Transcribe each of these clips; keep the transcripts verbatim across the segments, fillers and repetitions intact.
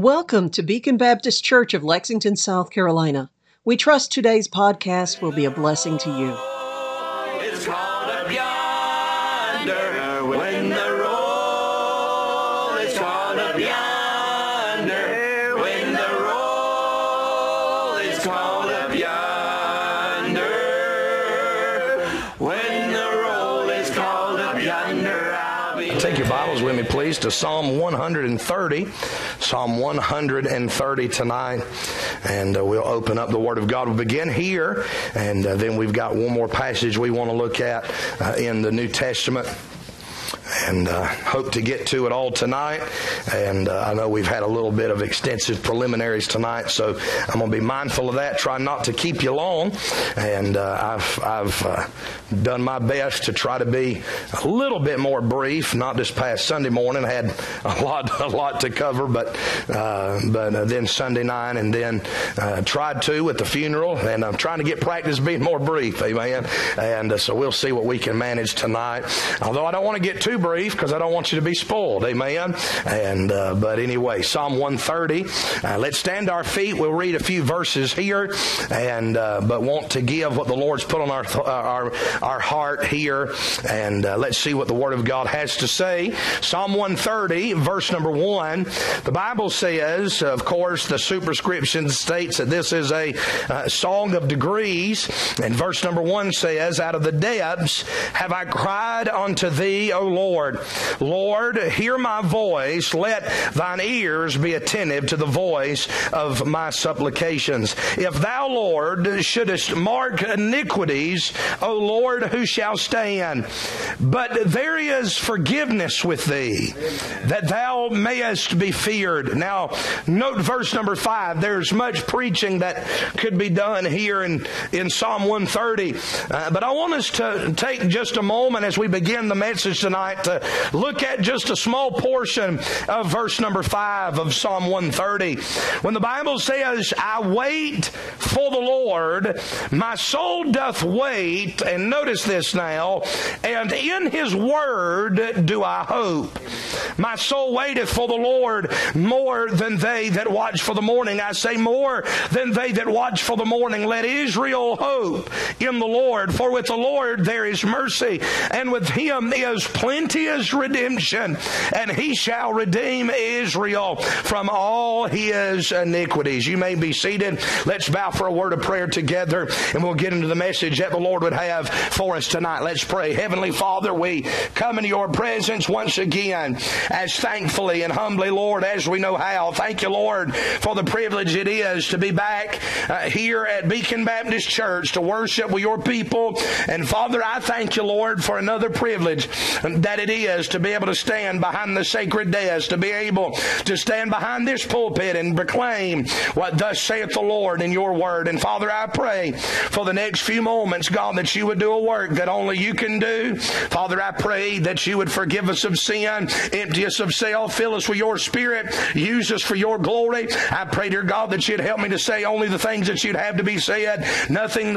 Welcome to Beacon Baptist Church of Lexington, South Carolina. We trust today's podcast will be a blessing to you. It's called up yonder when the roll. It's called up yonder when the roll. It's called up yonder when the roll is called up yonder. Take your Bibles with me, please, to Psalm one hundred thirty. Psalm one hundred thirty tonight, and uh, we'll open up the Word of God. We'll begin here, and uh, then we've got one more passage we want to look at uh, in the New Testament, and uh, hope to get to it all tonight. And uh, I know we've had a little bit of extensive preliminaries tonight, so I'm going to be mindful of that. Try not to keep you long, and uh, I've I've. Uh, done my best to try to be a little bit more brief. Not this past Sunday morning, I had a lot, a lot to cover, but uh, but uh, then Sunday night, and then uh, tried to at the funeral, and I'm trying to get practice being more brief, amen. And uh, so we'll see what we can manage tonight. Although I don't want to get too brief because I don't want you to be spoiled, amen. And uh, but anyway, Psalm one thirty. Uh, let's stand our feet. We'll read a few verses here, and uh, but want to give what the Lord's put on our th- our. our heart here, and uh, let's see what the Word of God has to say. Psalm one thirty, verse number one, the Bible says, of course, the superscription states that this is a uh, song of degrees, and verse number one says, out of the depths have I cried unto thee, O Lord. Lord, hear my voice, let thine ears be attentive to the voice of my supplications. If thou, Lord, shouldest mark iniquities, O Lord, Lord, who shall stand? But there is forgiveness with thee, that thou mayest be feared. Now, note verse number five. There's much preaching that could be done here in, in Psalm one thirty. Uh, but I want us to take just a moment as we begin the message tonight to look at just a small portion of verse number five of Psalm one thirty. When the Bible says, I wait for the Lord, my soul doth wait, and notice this now, and in His Word do I hope. My soul waiteth for the Lord more than they that watch for the morning. I say more than they that watch for the morning. Let Israel hope in the Lord. For with the Lord there is mercy, and with Him is plenteous redemption. And He shall redeem Israel from all His iniquities. You may be seated. Let's bow for a word of prayer together, and we'll get into the message that the Lord would have for us tonight. Let's pray. Heavenly Father, we come into your presence once again as thankfully and humbly, Lord, as we know how. Thank you, Lord, for the privilege it is to be back uh, here at Beacon Baptist Church to worship with your people. And Father, I thank you, Lord, for another privilege that it is to be able to stand behind the sacred desk, to be able to stand behind this pulpit and proclaim what thus saith the Lord in your word. And Father, I pray for the next few moments, God, that you would do a work that only you can do. Father, I pray that you would forgive us of sin, empty us of self, fill us with your Spirit, use us for your glory. I pray, dear God, that you'd help me to say only the things that you'd have to be said, nothing,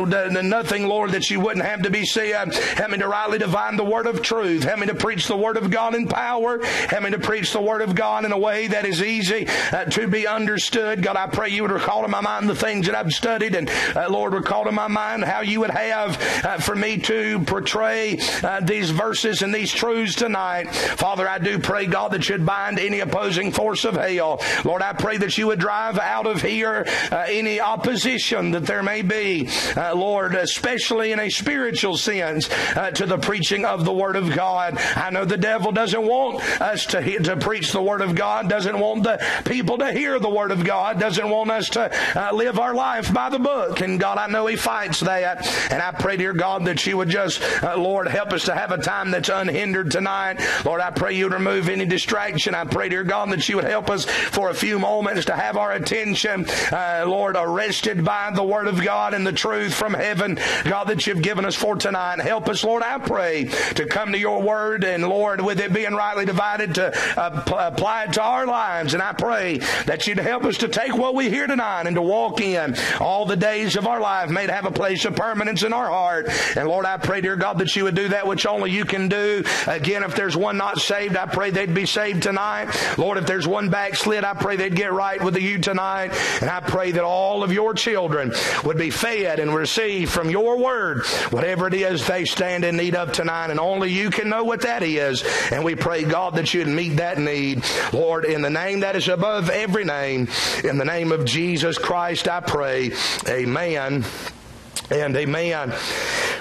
nothing, Lord, that you wouldn't have to be said. Help me to rightly divine the word of truth. Help me to preach the word of God in power. Help me to preach the word of God in a way that is easy uh, to be understood. God, I pray you would recall to my mind the things that I've studied, and uh, Lord, recall to my mind how you would have Uh, for me to portray uh, these verses and these truths tonight. Father, I do pray, God, that you'd bind any opposing force of hell. Lord, I pray that you would drive out of here uh, any opposition that there may be, uh, Lord, especially in a spiritual sense uh, to the preaching of the Word of God. I know the devil doesn't want us to hear, to preach the Word of God, doesn't want the people to hear the Word of God, doesn't want us to uh, live our life by the book. And God, I know he fights that. And I pray, dear God, that you would just, uh, Lord, help us to have a time that's unhindered tonight. Lord, I pray you'd remove any distraction. I pray, dear God, that you would help us for a few moments to have our attention, uh, Lord, arrested by the Word of God and the truth from heaven, God, that you've given us for tonight. Help us, Lord, I pray, to come to your Word and Lord, with it being rightly divided, to uh, p- apply it to our lives. And I pray that you'd help us to take what we hear tonight and to walk in all the days of our life, may it have a place of permanence in our heart. And Lord, I pray, dear God, that you would do that which only you can do. Again, if there's one not saved, I pray they'd be saved tonight. Lord, if there's one backslid, I pray they'd get right with you tonight. And I pray that all of your children would be fed and receive from your word whatever it is they stand in need of tonight. And only you can know what that is. And we pray, God, that you'd meet that need. Lord, in the name that is above every name, in the name of Jesus Christ, I pray. Amen. And amen.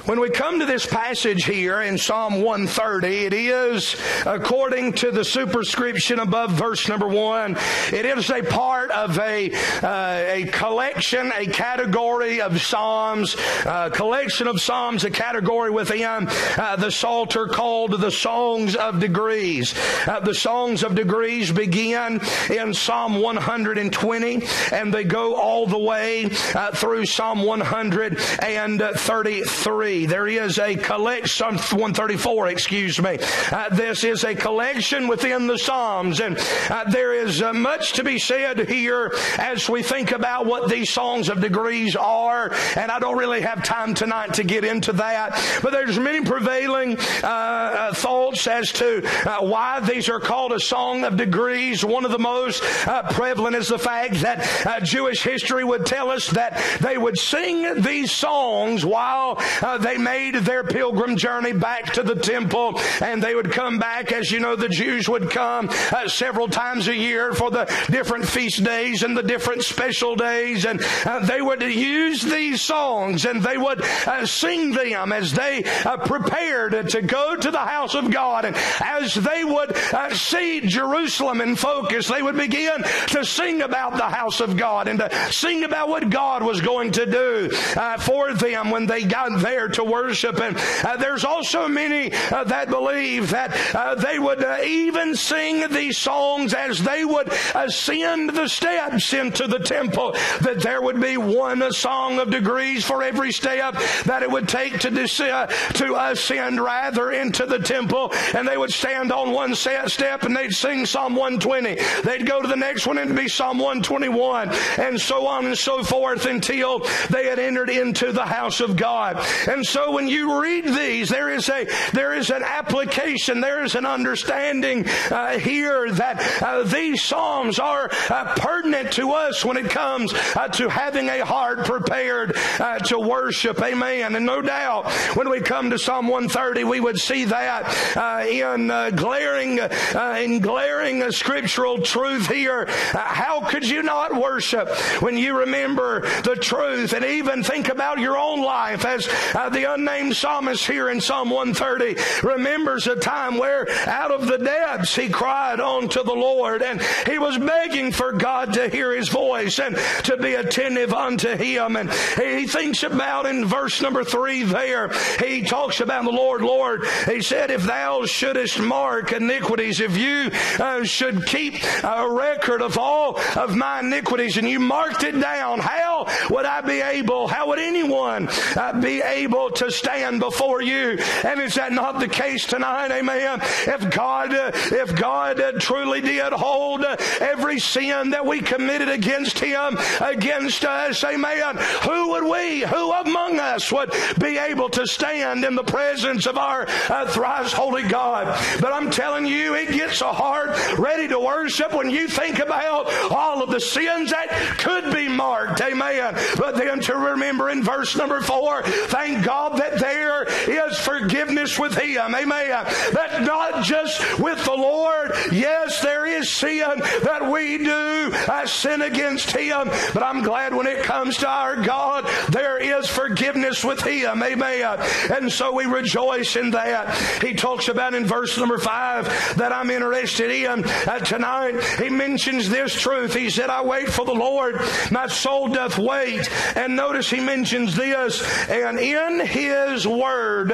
When we come to this passage here in Psalm one thirty, it is, according to the superscription above verse number one, it is a part of a uh, a collection, a category of psalms, a collection of psalms, a category within uh, the Psalter called the Songs of Degrees. Uh, the Songs of Degrees begin in Psalm one hundred twenty, and they go all the way uh, through Psalm one hundred thirty-three. There is a collection, Psalm one thirty-four, excuse me. Uh, this is a collection within the Psalms, and uh, there is uh, much to be said here as we think about what these songs of degrees are, and I don't really have time tonight to get into that, but there's many prevailing uh, uh, thoughts as to uh, why these are called a song of degrees. One of the most uh, prevalent is the fact that uh, Jewish history would tell us that they would sing these songs while uh, they made their pilgrim journey back to the temple, and they would come back. As you know, the Jews would come uh, several times a year for the different feast days and the different special days, and uh, they would use these songs, and they would uh, sing them as they uh, prepared to go to the house of God. And as they would uh, see Jerusalem in focus, they would begin to sing about the house of God and to sing about what God was going to do uh, for them when they got there to worship. And uh, there's also many uh, that believe that uh, they would uh, even sing these songs as they would ascend the steps into the temple, that there would be one a song of degrees for every step that it would take to descend, to ascend rather into the temple. And they would stand on one step and they'd sing Psalm one twenty. They'd go to the next one and it'd be Psalm one twenty-one, and so on and so forth until they had entered into the house of God. And so when you read these, there is a there is an application, there is an understanding uh, here that uh, these psalms are uh, pertinent to us when it comes uh, to having a heart prepared uh, to worship. Amen. And no doubt, when we come to Psalm one thirty, we would see that uh, in uh, glaring uh, in glaring uh, scriptural truth here. Uh, how could you not worship when you remember the truth? And even think about your own life as uh, the unnamed psalmist here in Psalm one thirty remembers a time where out of the depths he cried unto the Lord, and he was begging for God to hear his voice and to be attentive unto him. And he thinks about in verse number three there, he talks about the Lord. Lord, he said, if thou shouldest mark iniquities, if you uh, should keep a record of all of my iniquities, and you marked it down, how would I be able, how would anyone uh, be able to stand before you? And is that not the case tonight? Amen. If God, uh, if God uh, truly did hold uh, every sin that we committed against him, against us, amen, who would we, who among us would be able to stand in the presence of our uh, thrice holy God? But I'm telling you, it gets a heart ready to worship when you think about all of the sins that could be marked. Amen. But then to remember in verse number four, thank God that there is forgiveness with him. Amen. That's not just with the Lord. Yes, there is sin that we do. I sin against him. But I'm glad when it comes to our God, there is forgiveness with him. Amen. And so we rejoice in that. He talks about in verse number five that I'm interested in uh, tonight. He mentions this truth. He said, I wait for the Lord. My soul doth wait. And notice he mentions this, and in His Word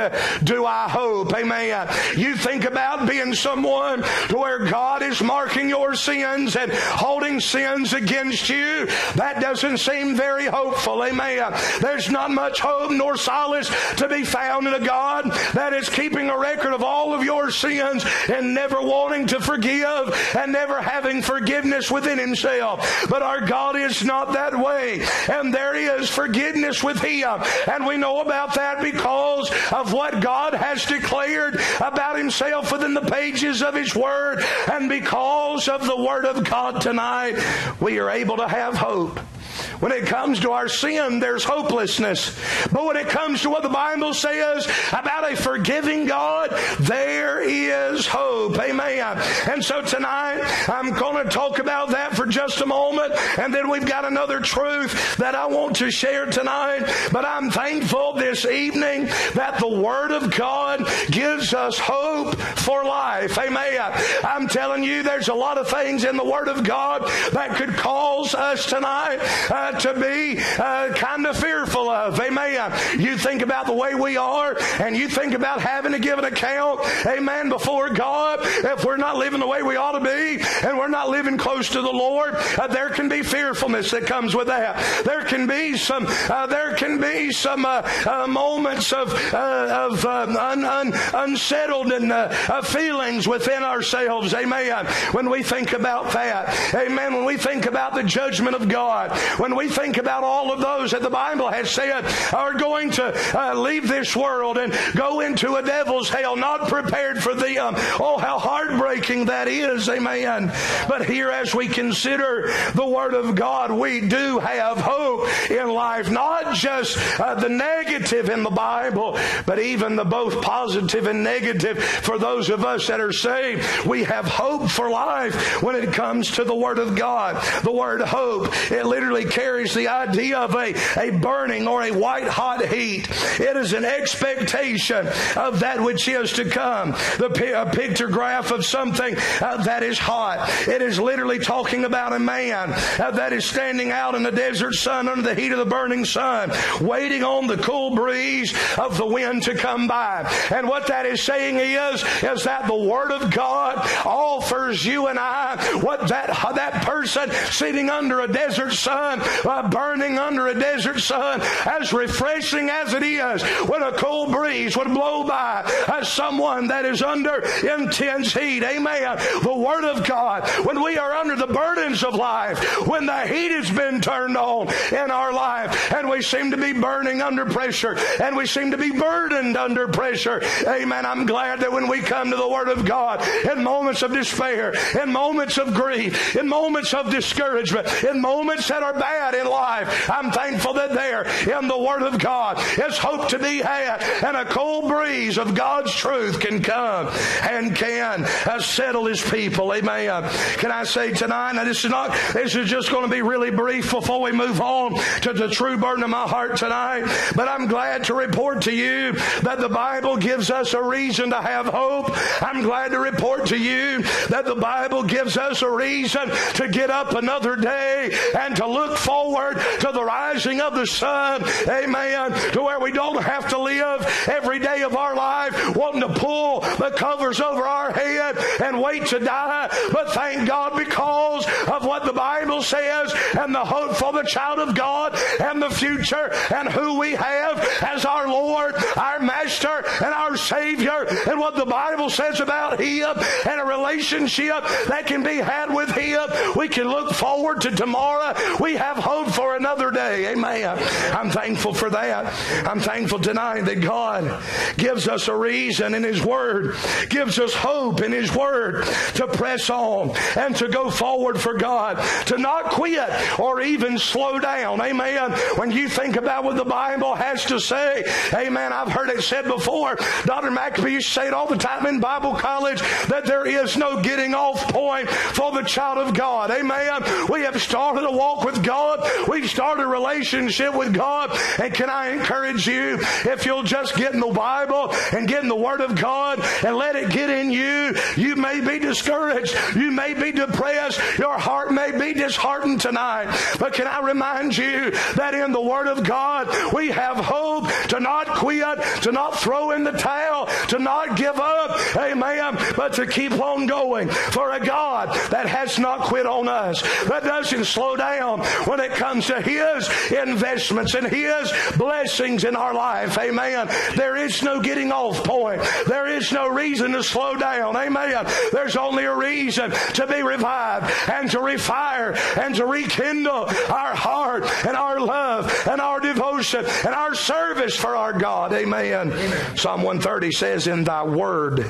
do I hope. Amen. You think about being someone to where God is marking your sins and holding sins against you. That doesn't seem very hopeful. Amen. There's not much hope nor solace to be found in a God that is keeping a record of all of your sins and never wanting to forgive and never having forgiveness within Himself. But our God is not that way. And there is forgiveness with Him. And we know about that because of what God has declared about Himself within the pages of His Word. And because of the Word of God tonight, we are able to have hope. When it comes to our sin, there's hopelessness. But when it comes to what the Bible says about a forgiving God, there is hope. Amen. And so tonight, I'm going to talk about that for just a moment. And then we've got another truth that I want to share tonight. But I'm thankful this evening that the Word of God gives us hope for life. Amen. I'm telling you, there's a lot of things in the Word of God that could cause us tonight Uh, to be uh, kind of fearful of. Amen. You think about the way we are, and you think about having to give an account, amen, before God. If we're not living the way we ought to be, and we're not living close to the Lord, uh, there can be fearfulness that comes with that. There can be some uh, there can be some uh, uh, moments of, uh, of um, un, un, unsettled and uh, uh, feelings within ourselves. Amen. When we think about that. Amen. When we think about the judgment of God. When we think about all of those that the Bible has said are going to uh, leave this world and go into a devil's hell, not prepared for them. Oh, how heartbreaking that is. Amen. But here as we consider the Word of God, we do have hope in life. Not just uh, the negative in the Bible, but even the both positive and negative for those of us that are saved. We have hope for life when it comes to the Word of God. The word hope, it literally carries the idea of a, a burning or a white hot heat. It is an expectation of that which is to come. The a pictograph of something uh, that is hot. It is literally talking about a man uh, that is standing out in the desert sun under the heat of the burning sun, waiting on the cool breeze of the wind to come by. And what that is saying is, is that the Word of God offers you and I what that, that person sitting under a desert sun, Uh, burning under a desert sun, as refreshing as it is when a cool breeze would blow by, as someone that is under intense heat. Amen. The Word of God, when we are under the burdens of life, when the heat has been turned on in our life, and we seem to be burning under pressure, and we seem to be burdened under pressure. Amen. I'm glad that when we come to the Word of God in moments of despair, in moments of grief, in moments of discouragement, in moments that are bad in life, I'm thankful that there in the Word of God is hope to be had, and a cold breeze of God's truth can come and can uh, settle His people. Amen. Can I say tonight, now this is not, this is just going to be really brief before we move on to the true burden of my heart tonight, but I'm glad to report to you that the Bible gives us a reason to have hope. I'm glad to report to you that the Bible gives us a reason to get up another day and to look forward to the rising of the sun. Amen. To where we don't have to live every day of our life wanting to pull the covers over our head and wait to die. But thank God, because of what the Bible says and the hope for the child of God and the future and who we have as our Lord, our Master, and our Savior, and what the Bible says about Him and a relationship that can be had with Him, we can look forward to tomorrow. We have hope for another day. Amen. I'm thankful for that. I'm thankful tonight that God gives us a reason in His Word, gives us hope in His Word to press on and to go forward for God, to not quit or even slow down. Amen. When you think about what the Bible has to say, amen, I've heard it said before. Doctor McAbee used to say it all the time in Bible college, that there is no getting off point for the child of God. Amen. We have started a walk with God God. We've started a relationship with God. And can I encourage you, if you'll just get in the Bible and get in the Word of God and let it get in you, you may be discouraged. You may be depressed. Your heart may be disheartened tonight. But can I remind you that in the Word of God, we have hope to not quit, to not throw in the towel, to not give up, amen, but to keep on going for a God that has not quit on us, that doesn't slow down when it comes to His investments and His blessings in our life, amen. There is no getting off point. There is no reason to slow down, amen. There's only a reason to be revived and to refire and to rekindle our heart and our love and our devotion and our service for our God, amen. Amen. Psalm one thirty says, in thy word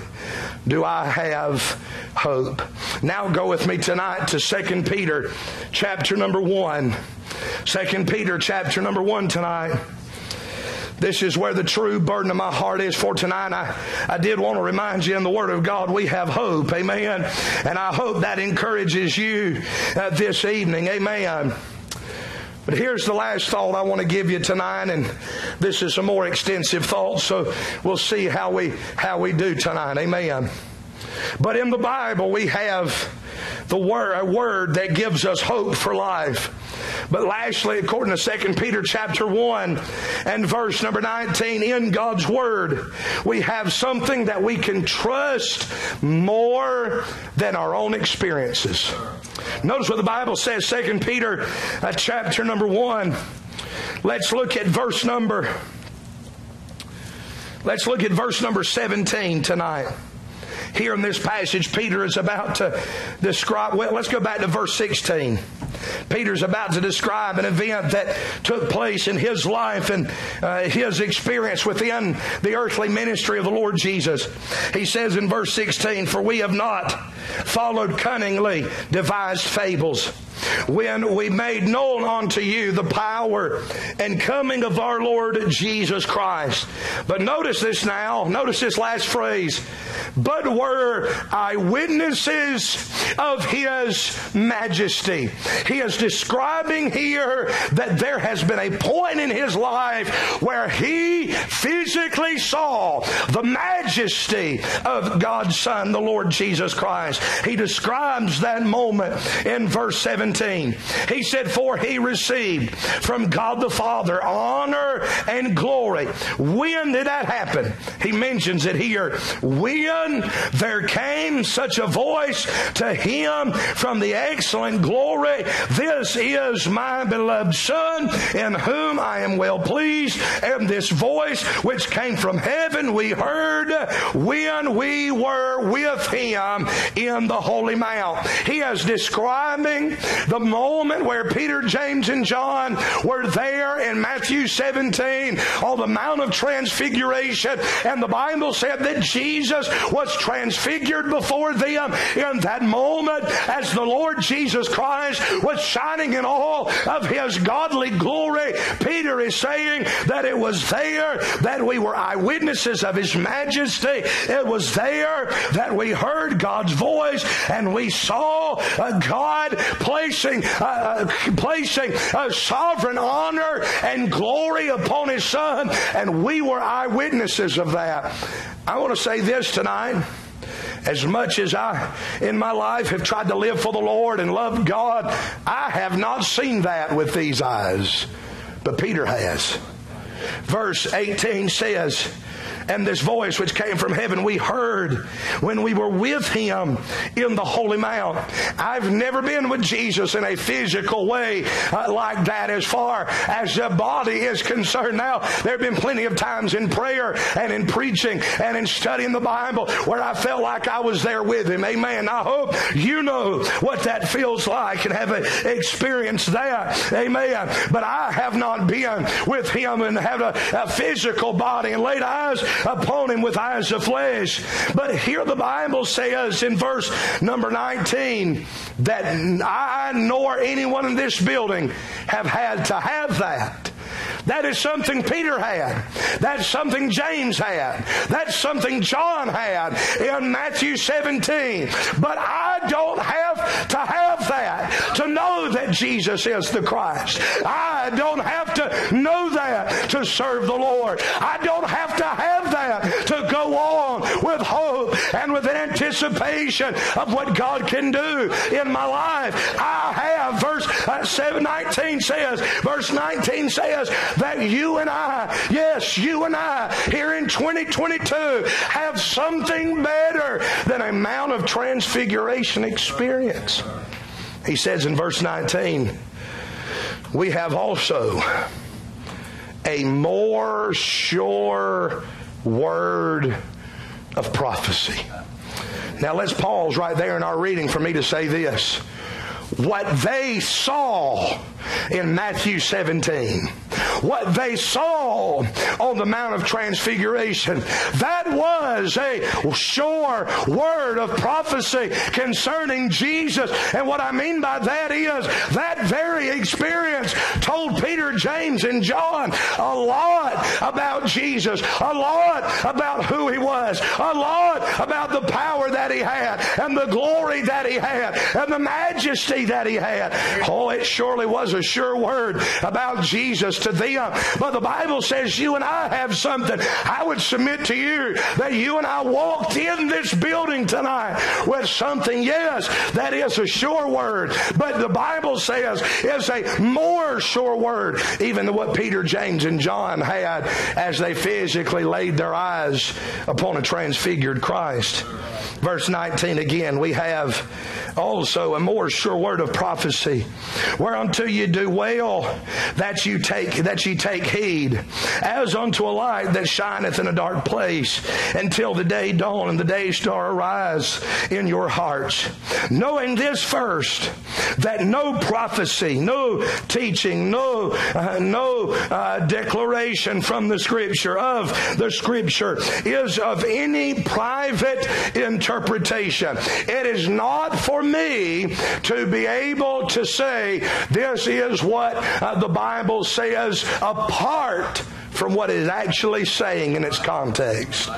do I have hope. Now go with me tonight to Second Peter chapter number one. Second Peter chapter number one tonight. This is where the true burden of my heart is for tonight. I, I did want to remind you, in the Word of God, we have hope. Amen. And I hope that encourages you uh, this evening. Amen. But here's the last thought I want to give you tonight, and this is a more extensive thought, so we'll see how we how we do tonight. Amen. But in the Bible, we have the word, a word that gives us hope for life. But lastly, according to Second Peter chapter one and verse number nineteen, in God's Word, we have something that we can trust more than our own experiences. Notice what the Bible says, Second Peter uh, chapter number one. Let's look at verse number, let's look at verse number seventeen tonight. Here in this passage, Peter is about to describe, well, let's go back to verse sixteen. Peter's about to describe an event that took place in his life and uh, his experience within the earthly ministry of the Lord Jesus. He says in verse sixteen, for we have not followed cunningly devised fables, when we made known unto you the power and coming of our Lord Jesus Christ. But notice this now. Notice this last phrase. But were eyewitnesses of His majesty. He is describing here that there has been a point in His life where He physically saw the majesty of God's Son, the Lord Jesus Christ. He describes that moment in verse seventeen. He said, for He received from God the Father honor and glory. When did that happen? He mentions it here. When there came such a voice to Him from the excellent glory, this is my beloved Son, in whom I am well pleased. And this voice which came from heaven we heard when we were with Him in the holy mount. He is describing the moment where Peter, James, and John were there in Matthew seventeen on the Mount of Transfiguration. And the Bible said that Jesus was transfigured before them in that moment as the Lord Jesus Christ was shining in all of His godly glory. Peter is saying that it was there that we were eyewitnesses of His majesty. It was there that we heard God's voice and we saw a God play Placing, uh, placing a sovereign honor and glory upon His Son, and we were eyewitnesses of that. I want to say this tonight. As much as I, in my life, have tried to live for the Lord and love God, I have not seen that with these eyes, but Peter has. Verse eighteen says, and this voice which came from heaven we heard when we were with Him in the holy mount. I've never been with Jesus in a physical way uh, like that as far as the body is concerned. Now, there have been plenty of times in prayer and in preaching and in studying the Bible where I felt like I was there with Him. Amen. I hope you know what that feels like and have experienced that. Amen. But I have not been with Him and had a, a physical body and laid eyes upon Him with eyes of flesh. But here the Bible says in verse number nineteen that I nor anyone in this building have had to have that. That is something Peter had. That's something James had. That's something John had in Matthew seventeen. But I don't have to have that to know that Jesus is the Christ. I don't have to know that to serve the Lord. I don't have to have that to go on with hope and with anticipation of what God can do in my life. I have, verse nineteen says, verse nineteen says that you and I, yes, you and I here in twenty twenty-two have something better than a Mount of Transfiguration experience. He says in verse nineteen, we have also a more sure word of prophecy. Now let's pause right there in our reading for me to say this. What they saw in Matthew seventeen, what they saw on the Mount of Transfiguration, that was a sure word of prophecy concerning Jesus. And what I mean by that is that very experience told Peter, James, and John a lot about Jesus, a lot about who He was, a lot about the power that He had, and the glory that He had, and the majesty that He had. Oh, it surely was a sure word about Jesus to them. But the Bible says you and I have something. I would submit to you that you and I walked in this building tonight with something, yes, that is a sure word. But the Bible says it's a more sure word even than what Peter, James, and John had as they physically laid their eyes upon a transfigured Christ. Verse nineteen again, we have also a more sure word of prophecy, whereunto you do well that you take that you take heed, as unto a light that shineth in a dark place, until the day dawn and the day star arise in your hearts. Knowing this first, that no prophecy, no teaching, no uh, no uh, declaration from the Scripture of the Scripture is of any private interpretation. It is not for me to be able to say this is what uh, the Bible says apart from what it is actually saying in its context.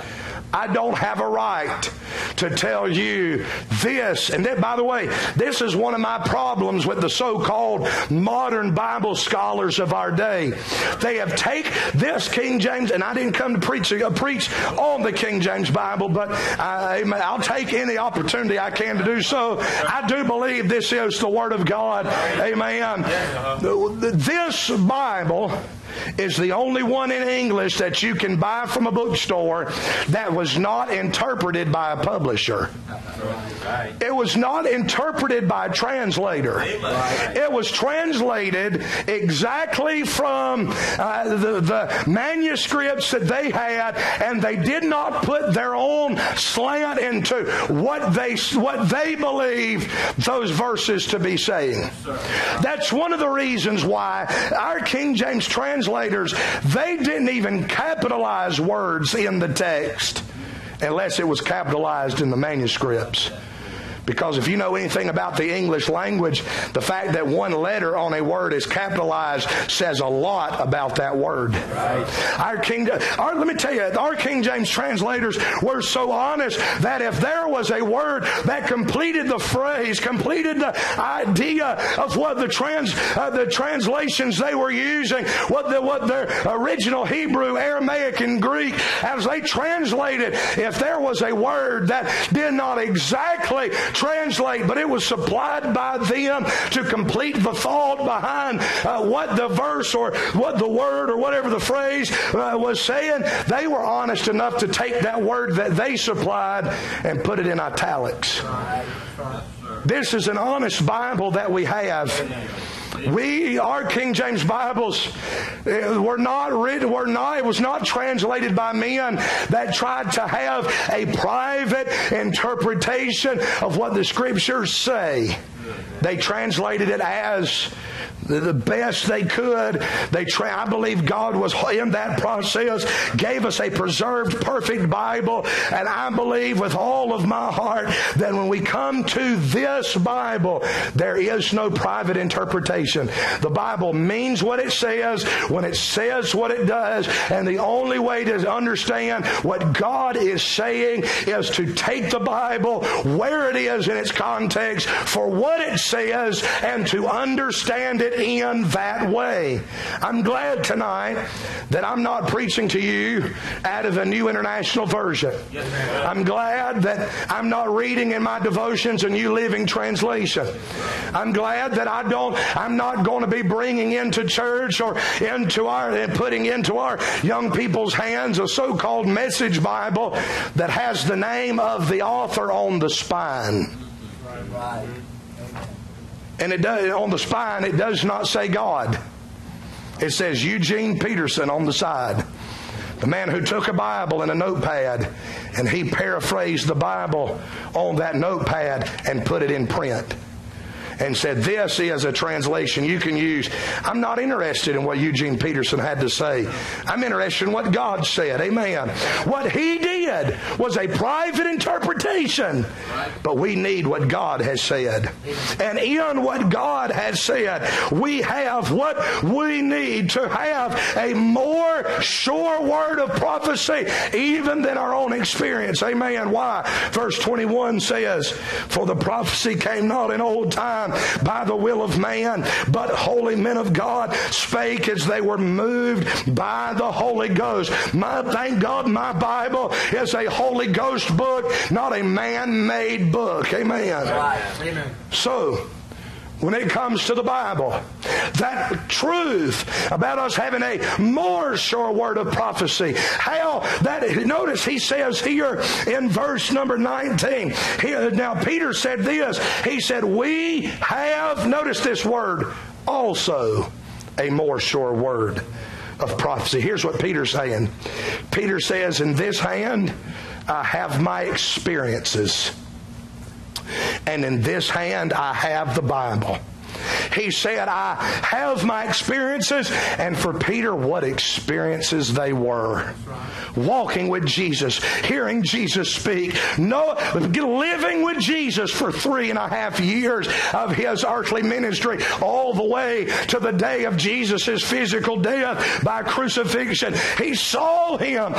I don't have a right to tell you this. And then, by the way, this is one of my problems with the so-called modern Bible scholars of our day. They have taken this King James, and I didn't come to preach, uh, preach on the King James Bible, but I, I'll take any opportunity I can to do so. I do believe this is the Word of God. Amen. This Bible is the only one in English that you can buy from a bookstore that was not interpreted by a publisher. It was not interpreted by a translator. It was translated exactly from uh, the, the manuscripts that they had, and they did not put their own slant into what they, what they believe those verses to be saying. That's one of the reasons why our King James translators Translators, they didn't even capitalize words in the text unless it was capitalized in the manuscripts. Because if you know anything about the English language, the fact that one letter on a word is capitalized says a lot about that word. Right. Our King, our, let me tell you, our King James translators were so honest that if there was a word that completed the phrase, completed the idea of what the trans, uh, the translations they were using, what the, what their original Hebrew, Aramaic, and Greek, as they translated, if there was a word that did not exactly translate, but it was supplied by them to complete the thought behind uh, what the verse or what the word or whatever the phrase uh, was saying, they were honest enough to take that word that they supplied and put it in italics. This is an honest Bible that we have. We, our King James Bibles, were not written, were not, it was not translated by men that tried to have a private interpretation of what the Scriptures say. They translated it as the best they could. They try, I believe God was in that process, gave us a preserved, perfect Bible. And I believe with all of my heart that when we come to this Bible, there is no private interpretation. The Bible means what it says when it says what it does. And the only way to understand what God is saying is to take the Bible where it is in its context for what it says and to understand it in that way. I'm glad tonight that I'm not preaching to you out of a New International Version. I'm glad that I'm not reading in my devotions a New Living Translation. I'm glad that I don't, I'm not going to be bringing into church or into our, and putting into our young people's hands a so-called message Bible that has the name of the author on the spine. Right. And it does, on the spine, it does not say God. It says Eugene Peterson on the side. The man who took a Bible and a notepad, and he paraphrased the Bible on that notepad and put it in print. And said, this is a translation you can use. I'm not interested in what Eugene Peterson had to say. I'm interested in what God said. Amen. What he did was a private interpretation. But we need what God has said. And in what God has said, we have what we need to have a more sure word of prophecy even than our own experience. Amen. Why? Verse twenty-one says, for the prophecy came not in old time by the will of man, but holy men of God spake as they were moved by the Holy Ghost. My, thank God my Bible is a Holy Ghost book, not a man-made book. Amen. Right. Amen. So, when it comes to the Bible, that truth about us having a more sure word of prophecy, how that, notice he says here in verse number nineteen, he, now Peter said this, he said, we have, notice this word, also a more sure word of prophecy. Here's what Peter's saying. Peter says, in this hand I have my experiences. And in this hand, I have the Bible. He said, I have my experiences. And for Peter, what experiences they were. Walking with Jesus, hearing Jesus speak, no, living with Jesus for three and a half years of his earthly ministry, all the way to the day of Jesus' physical death by crucifixion. He saw him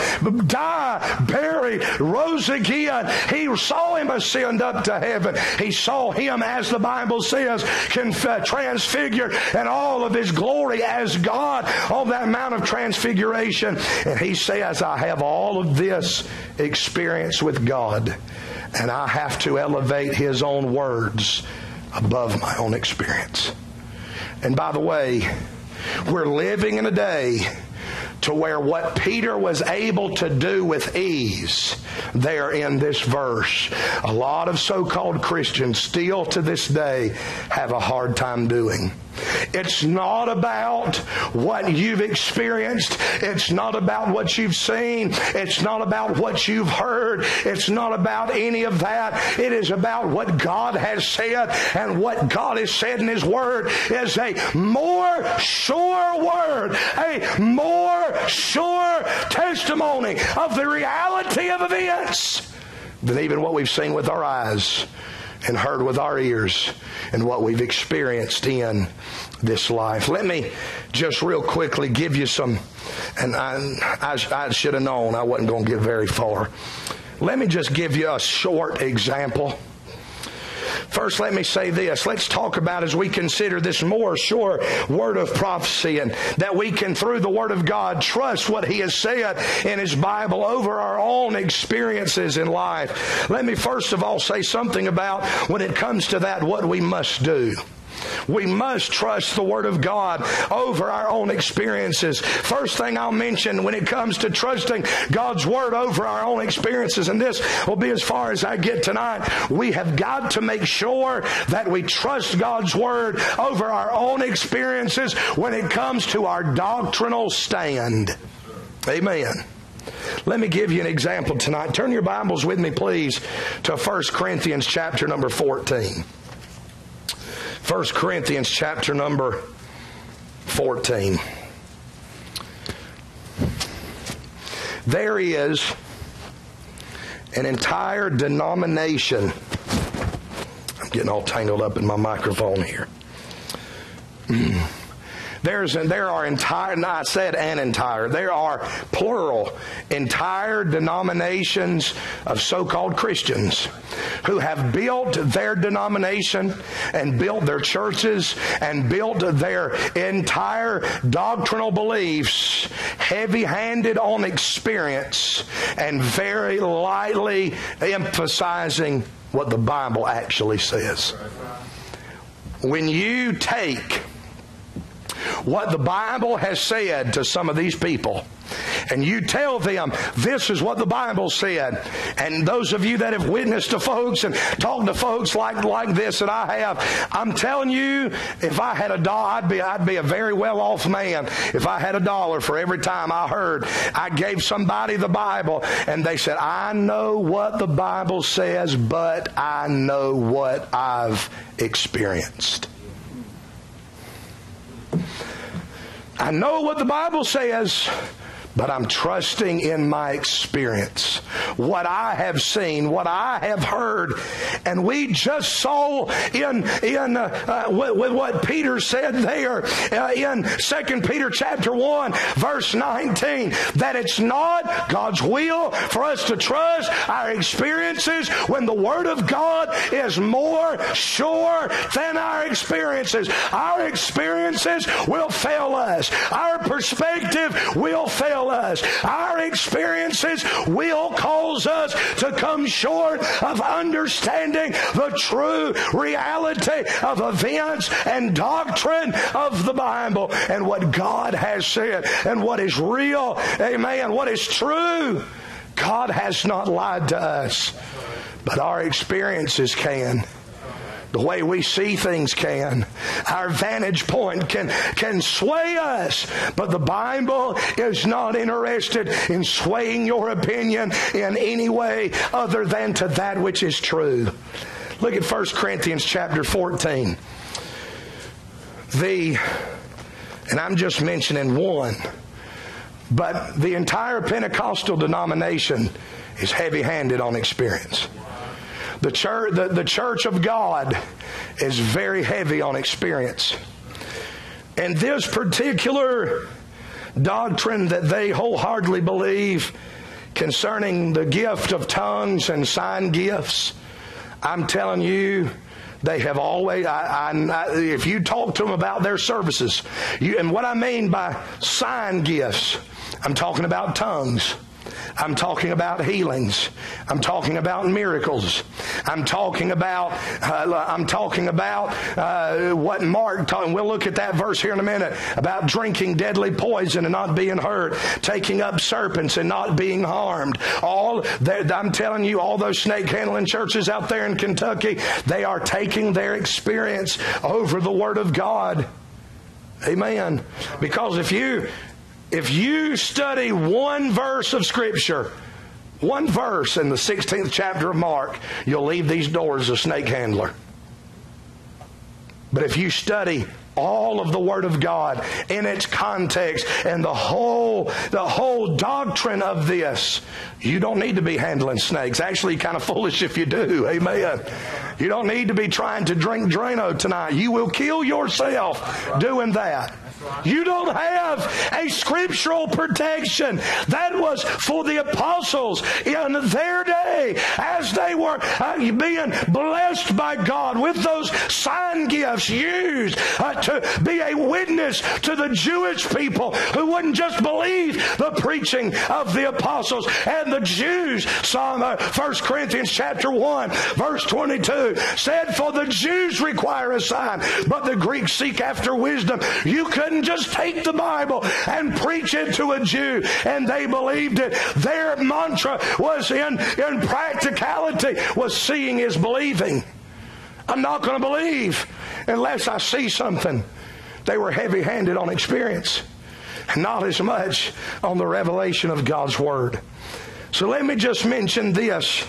die, buried, rose again. He saw him ascend up to heaven. He saw him, as the Bible says, transfigured in all of his glory as God on that Mount of Transfiguration. And he says, I have all of this experience with God, and I have to elevate his own words above my own experience. And by the way, we're living in a day to where what Peter was able to do with ease there in this verse, a lot of so-called Christians still to this day have a hard time doing. It's not about what you've experienced. It's not about what you've seen. It's not about what you've heard. It's not about any of that. It is about what God has said, and what God has said in His Word is a more sure word, a more sure testimony of the reality of events than even what we've seen with our eyes and heard with our ears and what we've experienced in this life. Let me just real quickly give you some, and I, I, I should have known I wasn't going to get very far. Let me just give you a short example. First, let me say this. Let's talk about, as we consider this more sure word of prophecy, and that we can, through the Word of God, trust what He has said in His Bible over our own experiences in life. Let me first of all say something about, when it comes to that, what we must do. We must trust the Word of God over our own experiences. First thing I'll mention when it comes to trusting God's Word over our own experiences, and this will be as far as I get tonight, we have got to make sure that we trust God's Word over our own experiences when it comes to our doctrinal stand. Amen. Let me give you an example tonight. Turn your Bibles with me, please, to First Corinthians chapter number fourteen. First Corinthians chapter number fourteen. There is an entire denomination. I'm getting all tangled up in my microphone here. There's and there are entire, no, I said an entire, there are plural entire denominations of so-called Christians who have built their denomination and built their churches and built their entire doctrinal beliefs heavy-handed on experience and very lightly emphasizing what the Bible actually says. When you take what the Bible has said to some of these people, and you tell them, this is what the Bible said. And those of you that have witnessed to folks and talked to folks like, like this that I have, I'm telling you, if I had a dollar, I'd be, I'd be a very well-off man if I had a dollar for every time I heard I gave somebody the Bible and they said, I know what the Bible says, but I know what I've experienced. I know what the Bible says, but I'm trusting in my experience, what I have seen, what I have heard. And we just saw in, in uh, uh, with, with what Peter said there uh, in Second Peter chapter one, verse nineteen, that it's not God's will for us to trust our experiences when the Word of God is more sure than our experiences. Our experiences will fail us. Our perspective will fail us. us. Our experiences will cause us to come short of understanding the true reality of events and doctrine of the Bible and what God has said and what is real. Amen. What is true. God has not lied to us, but our experiences can. The way we see things can. Our vantage point can, can sway us. But the Bible is not interested in swaying your opinion in any way other than to that which is true. Look at First Corinthians chapter fourteen. The, and I'm just mentioning one, but the entire Pentecostal denomination is heavy-handed on experience. The church, the, the church of God is very heavy on experience. And this particular doctrine that they wholeheartedly believe concerning the gift of tongues and sign gifts, I'm telling you, they have always, I, I, I, if you talk to them about their services, you, and what I mean by sign gifts, I'm talking about tongues. I'm talking about healings. I'm talking about miracles. I'm talking about uh, I'm talking about uh, what Mark taught. And we'll look at that verse here in a minute about drinking deadly poison and not being hurt, taking up serpents and not being harmed. All that, I'm telling you, all those snake handling churches out there in Kentucky, they are taking their experience over the Word of God. Amen. Because if you. If you study one verse of Scripture, one verse in the sixteenth chapter of Mark, you'll leave these doors a snake handler. But if you study all of the Word of God in its context and the whole, the whole doctrine of this, you don't need to be handling snakes. Actually, you're kind of foolish if you do. Amen. You don't need to be trying to drink Drano tonight. You will kill yourself doing that. You don't have a scriptural protection. That was for the apostles in their day as they were uh, being blessed by God with those sign gifts used uh, to be a witness to the Jewish people who wouldn't just believe the preaching of the apostles and the Jews. Psalm uh, First Corinthians chapter one verse twenty-two said, for the Jews require a sign, but the Greeks seek after wisdom. You could And just take the Bible and preach it to a Jew, and they believed it. Their mantra was in, in practicality was seeing is believing. I'm not going to believe unless I see something. They were heavy-handed on experience, and not as much on the revelation of God's Word. So let me just mention this.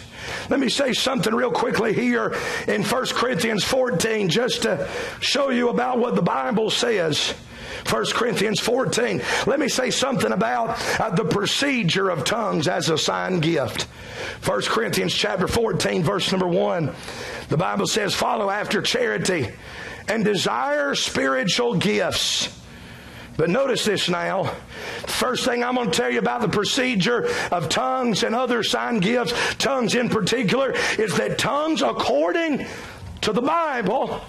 Let me say something real quickly here in First Corinthians fourteen just to show you about what the Bible says. First Corinthians fourteen. Let me say something about uh, the procedure of tongues as a sign gift. First Corinthians chapter fourteen verse number one. The Bible says, "Follow after charity and desire spiritual gifts." But notice this now. First thing I'm going to tell you about the procedure of tongues and other sign gifts, tongues in particular, is that tongues, according to the Bible,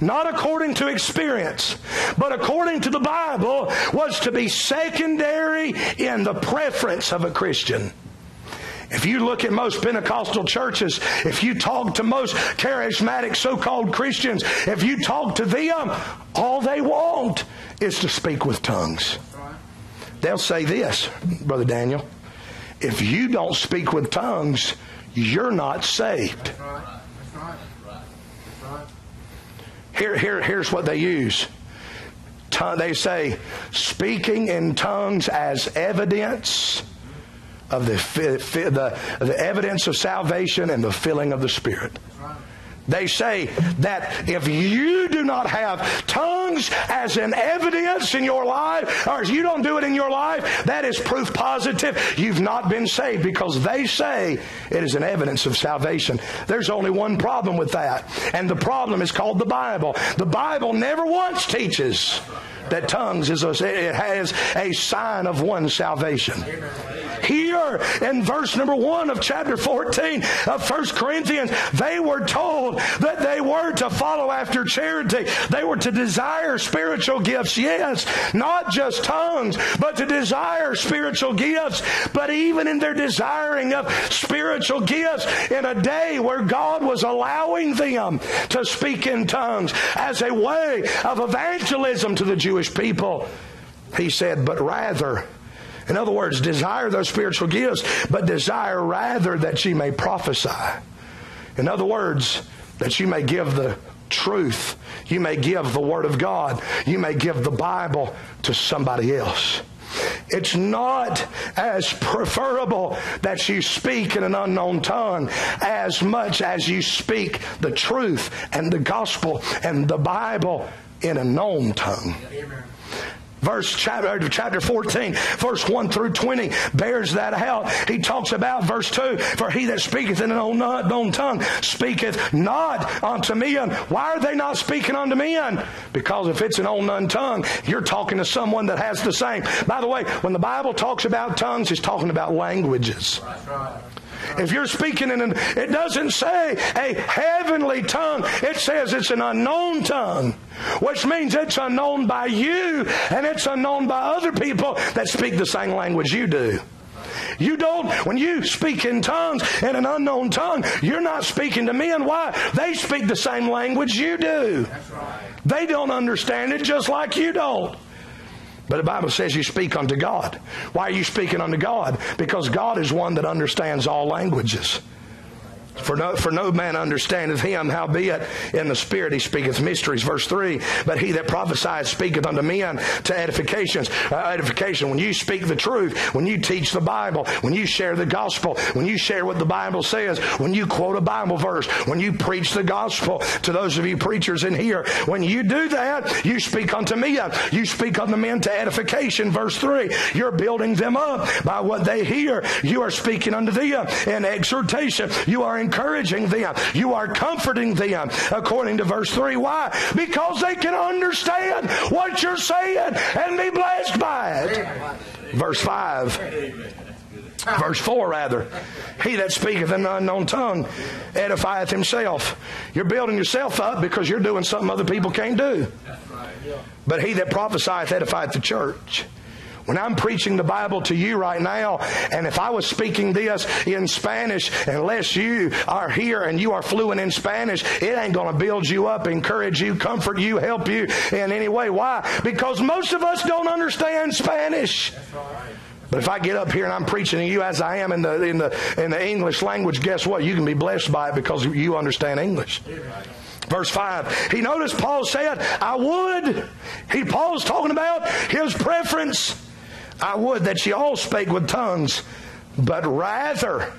not according to experience, but according to the Bible, was to be secondary in the preference of a Christian. If you look at most Pentecostal churches, if you talk to most charismatic so-called Christians, if you talk to them, all they want is to speak with tongues. They'll say this, Brother Daniel, if you don't speak with tongues, you're not saved. Here, here, here's what they use. They say, speaking in tongues as evidence of the, the, the evidence of salvation and the filling of the Spirit. They say that if you do not have tongues as an evidence in your life, or if you don't do it in your life, that is proof positive you've not been saved, because they say it is an evidence of salvation. There's only one problem with that, and the problem is called the Bible. The Bible never once teaches that tongues is a, it has a sign of one's salvation. Here in verse number one of chapter fourteen of First Corinthians, they were told that they were to follow after charity. They were to desire spiritual gifts, yes, not just tongues, but to desire spiritual gifts. But even in their desiring of spiritual gifts, in a day where God was allowing them to speak in tongues as a way of evangelism to the Jewish people, he said, but rather, in other words, desire those spiritual gifts, but desire rather that ye may prophesy. In other words, that you may give the truth, you may give the Word of God, you may give the Bible to somebody else. It's not as preferable that you speak in an unknown tongue as much as you speak the truth and the gospel and the Bible in a known tongue. Amen. Verse chapter, chapter fourteen, verse one through twenty bears that out. He talks about verse two, for he that speaketh in an unknown tongue speaketh not unto men. Why are they not speaking unto men? Because if it's an unknown tongue, you're talking to someone that has the same. By the way, when the Bible talks about tongues, it's talking about languages. That's right. If you're speaking in an, it doesn't say a heavenly tongue. It says it's an unknown tongue, which means it's unknown by you and it's unknown by other people that speak the same language you do. You don't, when you speak in tongues, in an unknown tongue, you're not speaking to men. Why? They speak the same language you do. That's right. They don't understand it just like you don't. But the Bible says you speak unto God. Why are you speaking unto God? Because God is one that understands all languages. For no, for no man understandeth him, howbeit in the Spirit he speaketh mysteries. Verse three, but he that prophesieth speaketh unto men to edifications. Uh, edification, when you speak the truth, when you teach the Bible, when you share the gospel, when you share what the Bible says, when you quote a Bible verse, when you preach the gospel to those of you preachers in here, when you do that, you speak unto men. You speak unto men to edification. Verse three, you're building them up by what they hear. You are speaking unto them in exhortation. You are in encouraging them. You are comforting them, according to verse three. Why? Because they can understand what you're saying and be blessed by it. Verse five. Verse four, rather. He that speaketh in an unknown tongue edifieth himself. You're building yourself up because you're doing something other people can't do. But he that prophesieth edifieth the church. When I'm preaching the Bible to you right now, and if I was speaking this in Spanish, unless you are here and you are fluent in Spanish, it ain't going to build you up, encourage you, comfort you, help you in any way. Why? Because most of us don't understand Spanish. That's all right. But if I get up here and I'm preaching to you as I am in the, in the, in the English language, guess what? You can be blessed by it because you understand English. Verse five. He noticed Paul said, I would. He Paul's talking about his preference. I would that ye all spake with tongues, but rather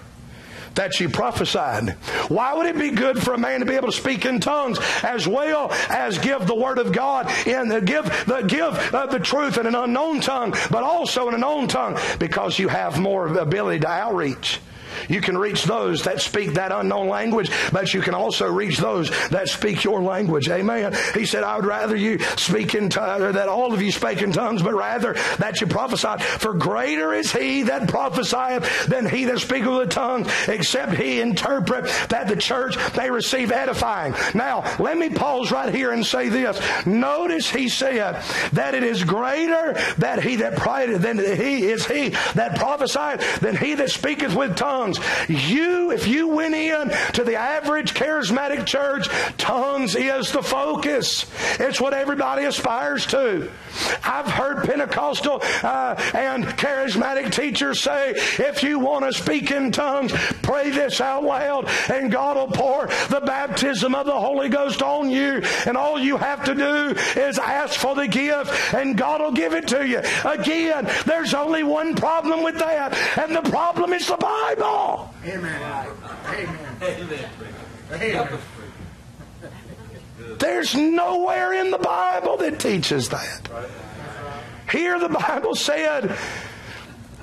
that she prophesied. Why would it be good for a man to be able to speak in tongues as well as give the word of God and give the give uh, the truth in an unknown tongue, but also in a known tongue? Because you have more ability to outreach. You can reach those that speak that unknown language, but you can also reach those that speak your language. Amen. He said, I would rather you speak in tongues, that all of you speak in tongues, but rather that you prophesy. For greater is he that prophesieth than he that speaketh with tongues, except he interpret, that the church may receive edifying. Now, let me pause right here and say this. Notice he said that it is greater that he that prophesieth than he is he that prophesieth than he that speaketh with tongues. You, if you went in to the average charismatic church, tongues is the focus. It's what everybody aspires to. I've heard Pentecostal uh, and charismatic teachers say, if you want to speak in tongues, pray this out loud and God will pour the baptism of the Holy Ghost on you. And all you have to do is ask for the gift and God will give it to you. Again, there's only one problem with that, and the problem is the Bible. Amen. Amen. Amen. There's nowhere in the Bible that teaches that. Here the Bible said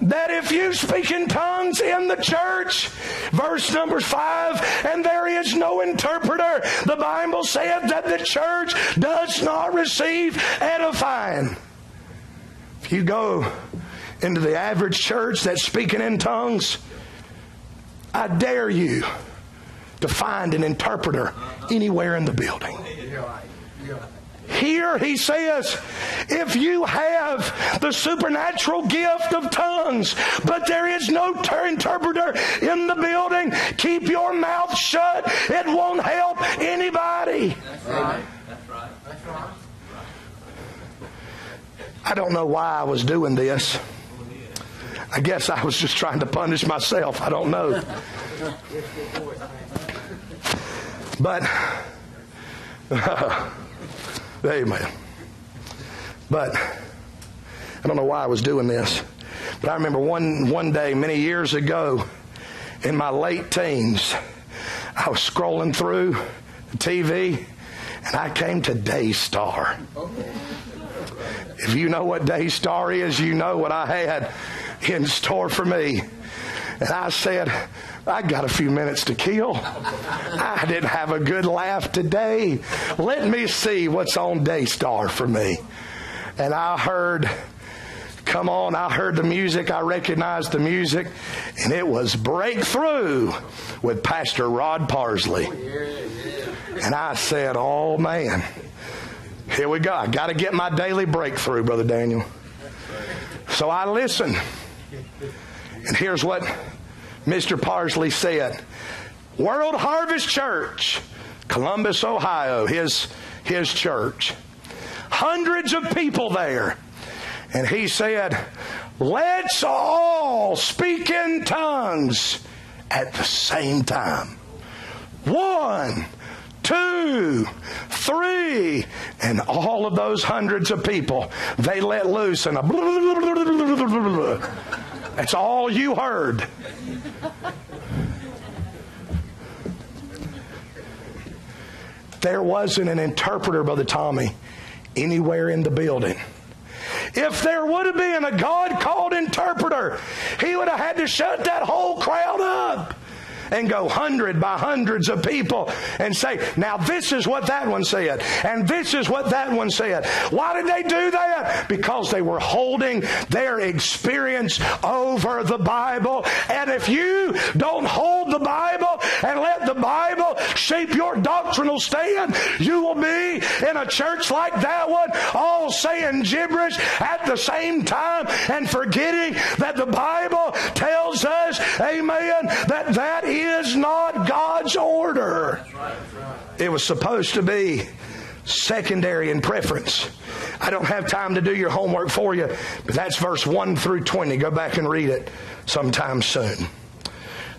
that if you speak in tongues in the church, verse number five, and there is no interpreter, the Bible said that the church does not receive edifying. If you go into the average church that's speaking in tongues, I dare you to find an interpreter anywhere in the building. Here he says, if you have the supernatural gift of tongues, but there is no interpreter in the building, keep your mouth shut. It won't help anybody. That's right. That's right. That's right. I don't know why I was doing this. I guess I was just trying to punish myself. I don't know. But, uh, amen. But, I don't know why I was doing this. But I remember one, one day many years ago in my late teens, I was scrolling through the T V and I came to Daystar. If you know what Daystar is, you know what I had in store for me. And I said, I got a few minutes to kill. I didn't have a good laugh today. Let me see what's on Daystar for me. And I heard, come on, I heard the music. I recognized the music. And it was Breakthrough with Pastor Rod Parsley. And I said, oh man, here we go. I got to get my daily breakthrough, Brother Daniel. So I listened. And here's what Mister Parsley said. World Harvest Church, Columbus, Ohio, his, his church. Hundreds of people there. And he said, let's all speak in tongues at the same time. One, two, three, and all of those hundreds of people, they let loose and a blah, blah, blah, blah, blah, blah, blah. That's all you heard. There wasn't an interpreter, Brother Tommy, anywhere in the building. If there would have been a God-called interpreter, he would have had to shut that whole crowd up and go hundred by hundreds of people and say, now this is what that one said, and this is what that one said. Why did they do that? Because they were holding their experience over the Bible. And if you don't hold the Bible and let the Bible shape your doctrinal stand, you will be in a church like that one, all saying gibberish at the same time and forgetting that the Bible tells us, amen, that that is is not God's order. That's right, that's right. It was supposed to be secondary in preference. I don't have time to do your homework for you, but that's verse one through twenty. Go back and read it sometime soon.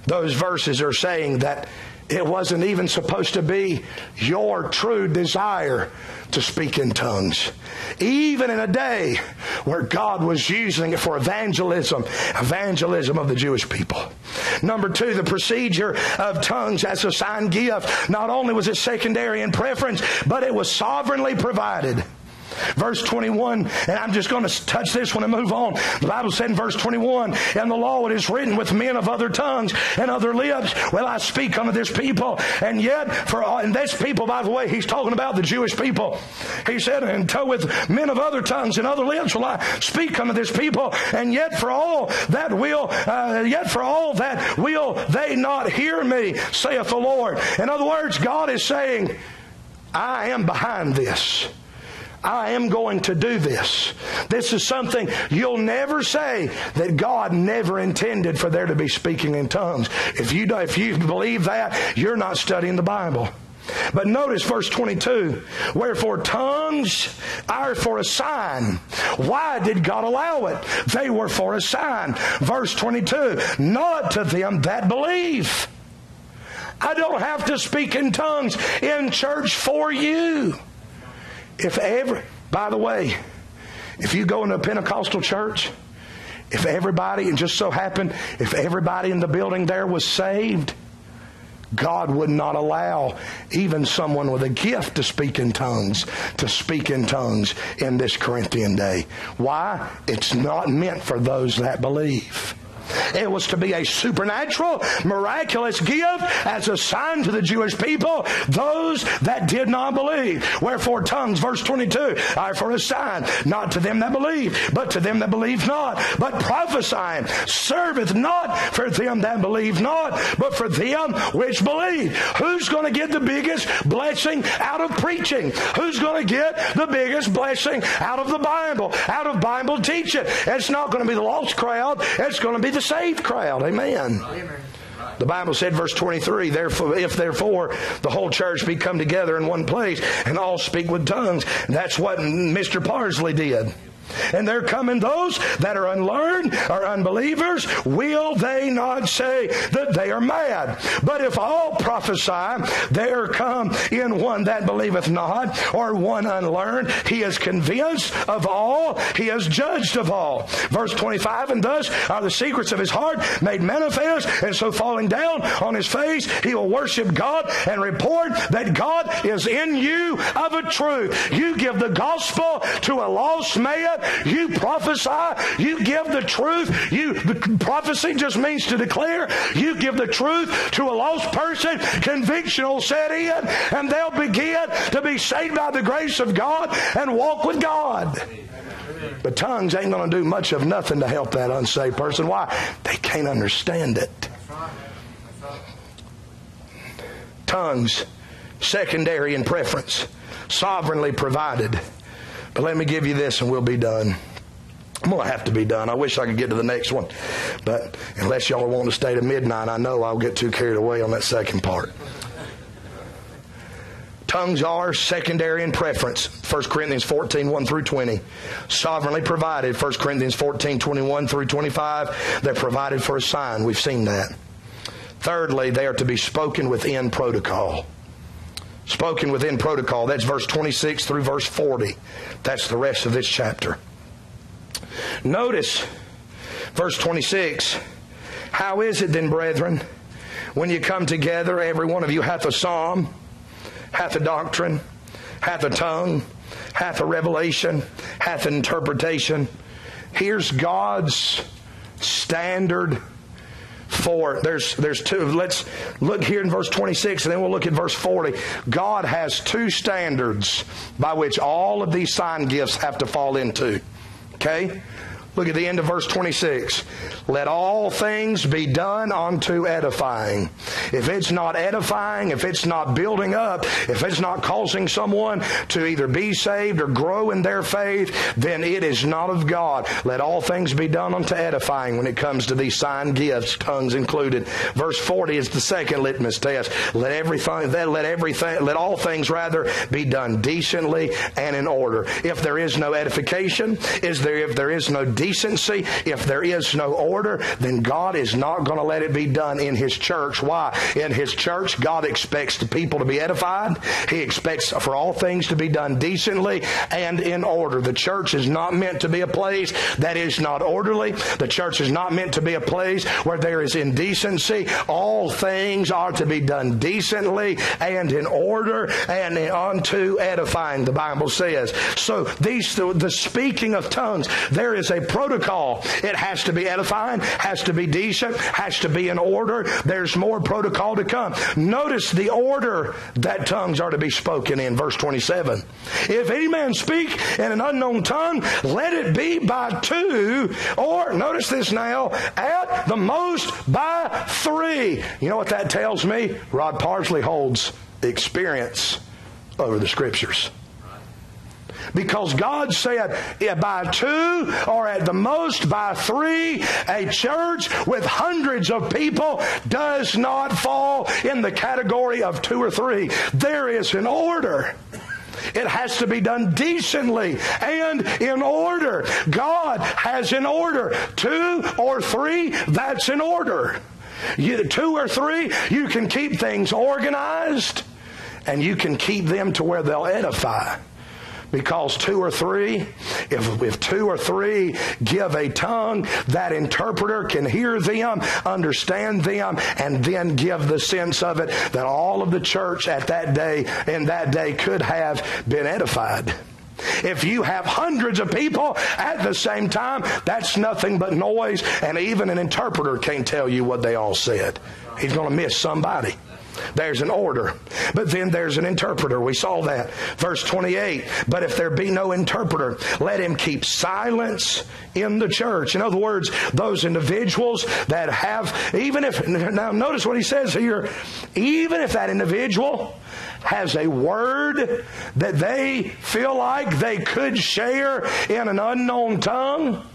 Those verses are saying that It wasn't even supposed to be your true desire to speak in tongues. Even in a day where God was using it for evangelism, evangelism of the Jewish people. Number two, the procedure of tongues as a sign gift. Not only was it secondary in preference, but it was sovereignly provided. Verse twenty-one, and I'm just going to touch this one and move on. The Bible said in verse twenty-one, and the law it is written with men of other tongues and other lips. Well, I speak unto this people. And yet, for all, and this people, by the way, he's talking about the Jewish people. He said, and with men of other tongues and other lips will I speak unto this people. And yet for all that will, uh, yet for all that will they not hear me, saith the Lord. In other words, God is saying, I am behind this. I am going to do this. This is something you'll never say that God never intended for there to be speaking in tongues. If you, if you believe that, you're not studying the Bible. But notice verse twenty-two. Wherefore tongues are for a sign. Why did God allow it? They were for a sign. Verse twenty-two. Not to them that believe. I don't have to speak in tongues in church for you. If every, by the way, if you go into a Pentecostal church, if everybody, and just so happened, if everybody in the building there was saved, God would not allow even someone with a gift to speak in tongues, to speak in tongues in this Corinthian day. Why? It's not meant for those that believe. It was to be a supernatural, miraculous gift as a sign to the Jewish people, those that did not believe. Wherefore tongues, verse twenty-two, are for a sign, not to them that believe, but to them that believe not. But prophesying serveth not for them that believe not, but for them which believe. Who's going to get the biggest blessing out of preaching? Who's going to get the biggest blessing out of the Bible, out of Bible teaching? It's not going to be the lost crowd. It's going to be the saved crowd. Amen. Amen. The Bible said, verse twenty-three, therefore, if therefore the whole church be come together in one place and all speak with tongues. And that's what Mister Parsley did. And there come in those that are unlearned or unbelievers, will they not say that they are mad? But if all prophesy, there come in one that believeth not, or one unlearned, he is convinced of all, he is judged of all. Verse twenty-five, and thus are the secrets of his heart made manifest, and so falling down on his face, he will worship God and report that God is in you of a truth. You give the gospel to a lost man. You prophesy. You give the truth. You the prophecy just means to declare. You give the truth to a lost person. Conviction will set in, and they'll begin to be saved by the grace of God and walk with God. But tongues ain't going to do much of nothing to help that unsaved person. Why? They can't understand it. Tongues, secondary in preference, sovereignly provided. But let me give you this and we'll be done. I'm going to have to be done. I wish I could get to the next one. But unless y'all want to stay to midnight, I know I'll get too carried away on that second part. Tongues are secondary in preference. First Corinthians fourteen, one through twenty. Sovereignly provided. First Corinthians fourteen, twenty-one through twenty-five. They're provided for a sign. We've seen that. Thirdly, they are to be spoken within protocol. Spoken within protocol. That's verse twenty-six through verse forty. That's the rest of this chapter. Notice verse twenty-six. How is it then, brethren, when you come together, every one of you hath a psalm, hath a doctrine, hath a tongue, hath a revelation, hath an interpretation. Here's God's standard. Four. There's there's two. Let's look here in verse twenty-six, and then we'll look at verse forty. God has two standards by which all of these sign gifts have to fall into. Okay? Look at the end of verse twenty-six. Let all things be done unto edifying. If it's not edifying, if it's not building up, if it's not causing someone to either be saved or grow in their faith, then it is not of God. Let all things be done unto edifying when it comes to these sign gifts, tongues included. Verse forty is the second litmus test. Let everything, let everything, let all things rather be done decently and in order. If there is no edification, is there? If there is no decency, if there is no order, then God is not going to let it be done in His church. Why? In His church, God expects the people to be edified. He expects for all things to be done decently and in order. The church is not meant to be a place that is not orderly. The church is not meant to be a place where there is indecency. All things are to be done decently and in order and unto edifying, the Bible says. So these the speaking of tongues, there is a protocol. It has to be edifying, has to be decent, has to be in order. There's more protocol to come. Notice the order that tongues are to be spoken in, verse twenty-seven. If any man speak in an unknown tongue, let it be by two, or, notice this now, at the most by three. You know what that tells me? Rod Parsley holds experience over the Scriptures. Because God said, by two or at the most by three, a church with hundreds of people does not fall in the category of two or three. There is an order. It has to be done decently and in order. God has an order. Two or three, that's an order. You, two or three, you can keep things organized and you can keep them to where they'll edify. Because two or three, if, if two or three give a tongue, that interpreter can hear them, understand them, and then give the sense of it that all of the church at that day and that day could have been edified. If you have hundreds of people at the same time, that's nothing but noise, and even an interpreter can't tell you what they all said. He's going to miss somebody. There's an order, but then there's an interpreter. We saw that. Verse twenty-eight, but if there be no interpreter, let him keep silence in the church. In other words, those individuals that have, even if, now notice what he says here, even if that individual has a word that they feel like they could share in an unknown tongue,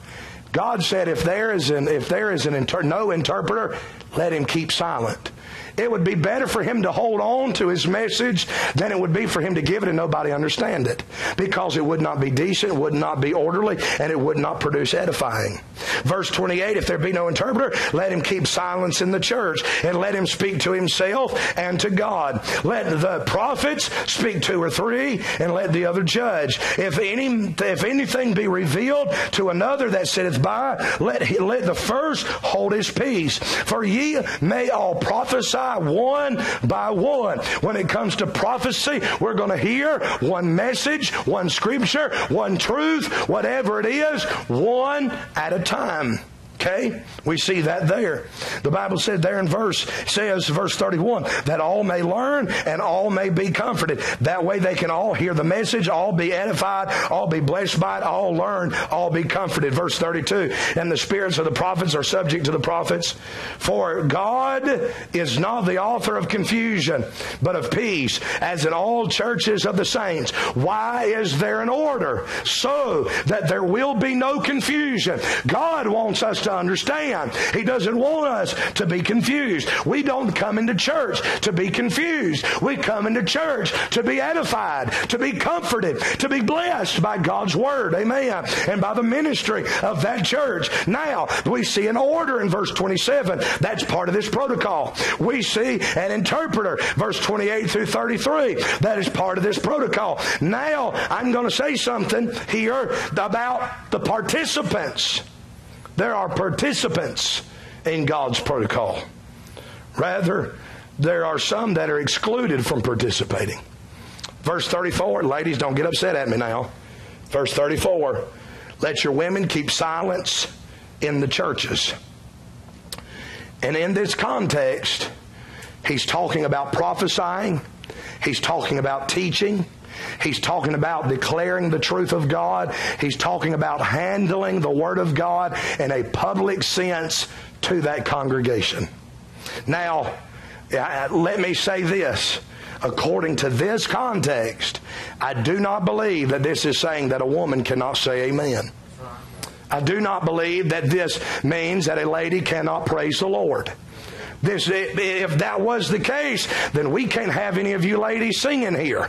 God said if there is an, if there is an inter- no interpreter, let him keep silent. It would be better for him to hold on to his message than it would be for him to give it and nobody understand it, because it would not be decent, would not be orderly, and it would not produce edifying. Verse twenty-eight, if there be no interpreter, let him keep silence in the church, and let him speak to himself and to God. Let the prophets speak two or three, and let the other judge. If any, if anything be revealed to another that sitteth by, let, let the first hold his peace. For ye may all prophesy one by one. When it comes to prophecy, we're going to hear one message, one scripture, one truth, whatever it is, one at a time. Okay? We see that there. The Bible said there in verse, says, verse thirty-one, that all may learn and all may be comforted. That way they can all hear the message, all be edified, all be blessed by it, all learn, all be comforted. Verse thirty-two, and the spirits of the prophets are subject to the prophets. For God is not the author of confusion, but of peace, as in all churches of the saints. Why is there an order? So that there will be no confusion. God wants us to understand. He doesn't want us to be confused. We don't come into church to be confused. We come into church to be edified, to be comforted, to be blessed by God's Word. Amen. And by the ministry of that church. Now, we see an order in verse twenty-seven. That's part of this protocol. We see an interpreter, verse twenty-eight through thirty-three. That is part of this protocol. Now, I'm going to say something here about the participants. There are participants in God's protocol. Rather, there are some that are excluded from participating. Verse thirty-four, ladies, don't get upset at me now. Verse thirty-four, let your women keep silence in the churches. And in this context, he's talking about prophesying. He's talking about teaching. He's talking about declaring the truth of God. He's talking about handling the Word of God in a public sense to that congregation. Now, let me say this. According to this context, I do not believe that this is saying that a woman cannot say amen. I do not believe that this means that a lady cannot praise the Lord. This, if that was the case, then we can't have any of you ladies singing here.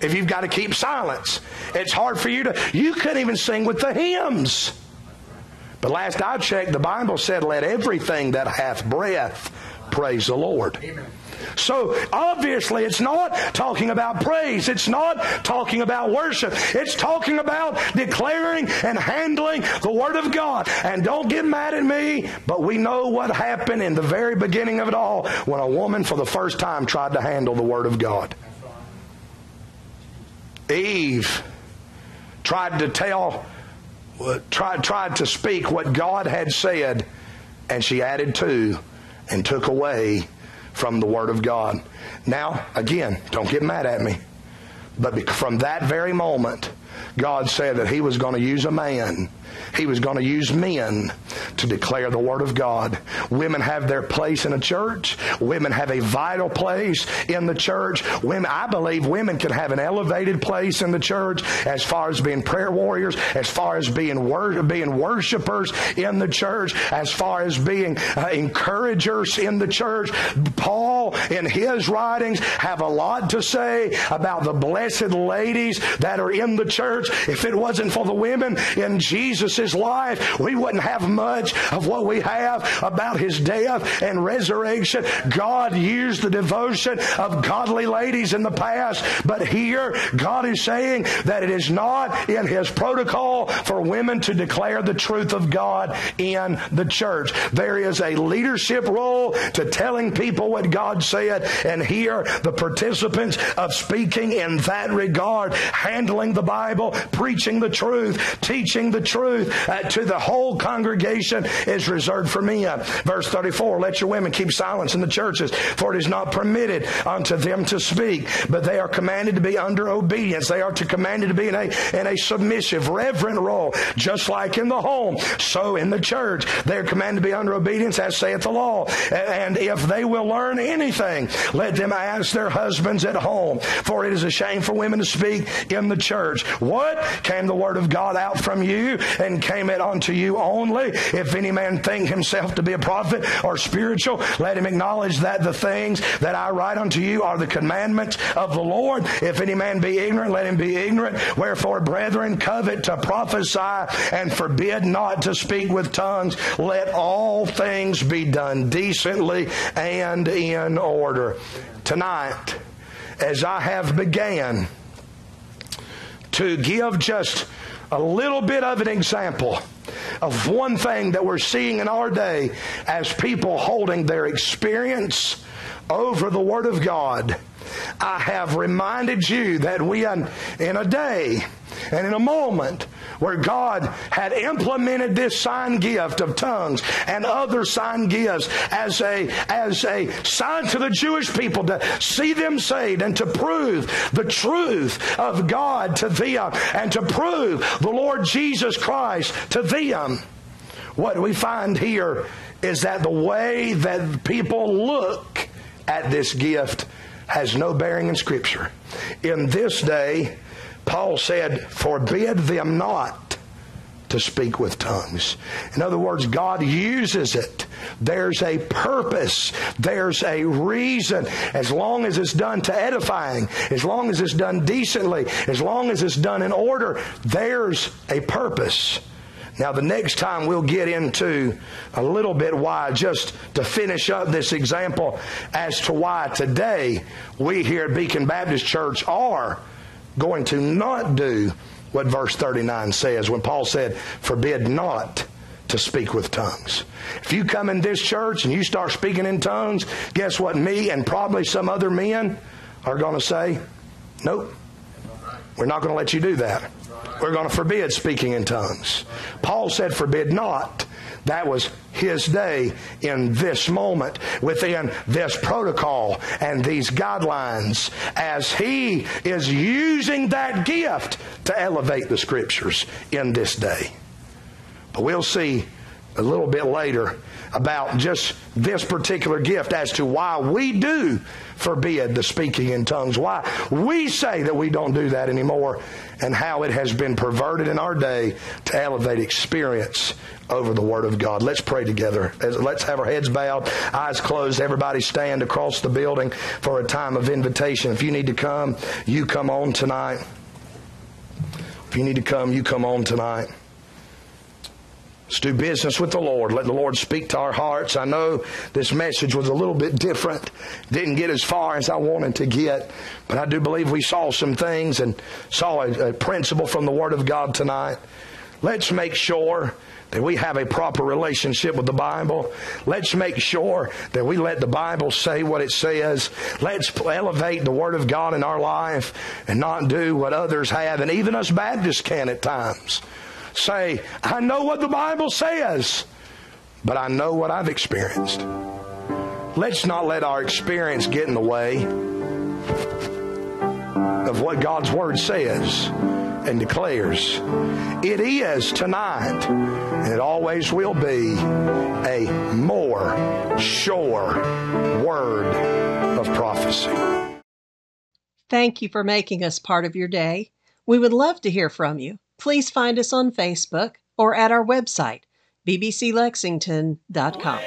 If you've got to keep silence, it's hard for you to, you couldn't even sing with the hymns. But last I checked, the Bible said, let everything that hath breath praise the Lord. Amen. So obviously it's not talking about praise. It's not talking about worship. It's talking about declaring and handling the Word of God. And don't get mad at me, but we know what happened in the very beginning of it all when a woman for the first time tried to handle the Word of God. Eve tried to tell, tried, tried to speak what God had said, and she added to and took away from the Word of God. Now, again, don't get mad at me, but from that very moment, God said that He was going to use a man. He was going to use men to declare the Word of God. Women have their place in a church. Women have a vital place in the church. Women, I believe women can have an elevated place in the church as far as being prayer warriors, as far as being, wor- being worshipers in the church, as far as being uh, encouragers in the church. Paul, in his writings, have a lot to say about the blessed ladies that are in the church. If it wasn't for the women in Jesus' life, we wouldn't have much of what we have about His death and resurrection. God used the devotion of godly ladies in the past, but here God is saying that it is not in His protocol for women to declare the truth of God in the church. There is a leadership role to telling people what God said, and here the participants of speaking in that regard, handling the Bible, preaching the truth, teaching the truth uh, to the whole congregation is reserved for men. Verse thirty-four, let your women keep silence in the churches, for it is not permitted unto them to speak, but they are commanded to be under obedience. They are to commanded to be in a, in a submissive, reverent role, just like in the home, so in the church. They are commanded to be under obedience, as saith the law. And if they will learn anything, let them ask their husbands at home, for it is a shame for women to speak in the church. What? Came the Word of God out from you, and came it unto you only? If any man think himself to be a prophet or spiritual, let him acknowledge that the things that I write unto you are the commandments of the Lord. If any man be ignorant, let him be ignorant. Wherefore, brethren, covet to prophesy, and forbid not to speak with tongues. Let all things be done decently and in order. Tonight, as I have began to give just a little bit of an example of one thing that we're seeing in our day as people holding their experience over the Word of God, I have reminded you that we are in a day and in a moment where God had implemented this sign gift of tongues and other sign gifts as a, as a sign to the Jewish people to see them saved and to prove the truth of God to them and to prove the Lord Jesus Christ to them. What we find here is that the way that people look at this gift has no bearing in Scripture. In this day, Paul said, forbid them not to speak with tongues. In other words, God uses it. There's a purpose. There's a reason. As long as it's done to edifying, as long as it's done decently, as long as it's done in order, there's a purpose. Now, the next time we'll get into a little bit why, just to finish up this example as to why today we here at Beacon Baptist Church are going to not do what verse thirty-nine says when Paul said, forbid not to speak with tongues. If you come in this church and you start speaking in tongues, guess what me and probably some other men are going to say? Nope. We're not going to let you do that. We're going to forbid speaking in tongues. Paul said, forbid not. That was his day in this moment within this protocol and these guidelines as he is using that gift to elevate the Scriptures in this day. But we'll see a little bit later about just this particular gift as to why we do forbid the speaking in tongues, why we say that we don't do that anymore, and how it has been perverted in our day to elevate experience over the Word of God. Let's pray together. Let's have our heads bowed, eyes closed. Everybody stand across the building for a time of invitation. If you need to come, you come on tonight. If you need to come, you come on tonight. Let's do business with the Lord. Let the Lord speak to our hearts. I know this message was a little bit different. Didn't get as far as I wanted to get. But I do believe we saw some things and saw a, a principle from the Word of God tonight. Let's make sure that we have a proper relationship with the Bible. Let's make sure that we let the Bible say what it says. Let's elevate the Word of God in our life and not do what others have. And even us Baptists can at times. Say, I know what the Bible says, but I know what I've experienced. Let's not let our experience get in the way of what God's Word says and declares. It is tonight, and it always will be, a more sure word of prophecy. Thank you for making us part of your day. We would love to hear from you. Please find us on Facebook or at our website, b b c lexington dot com.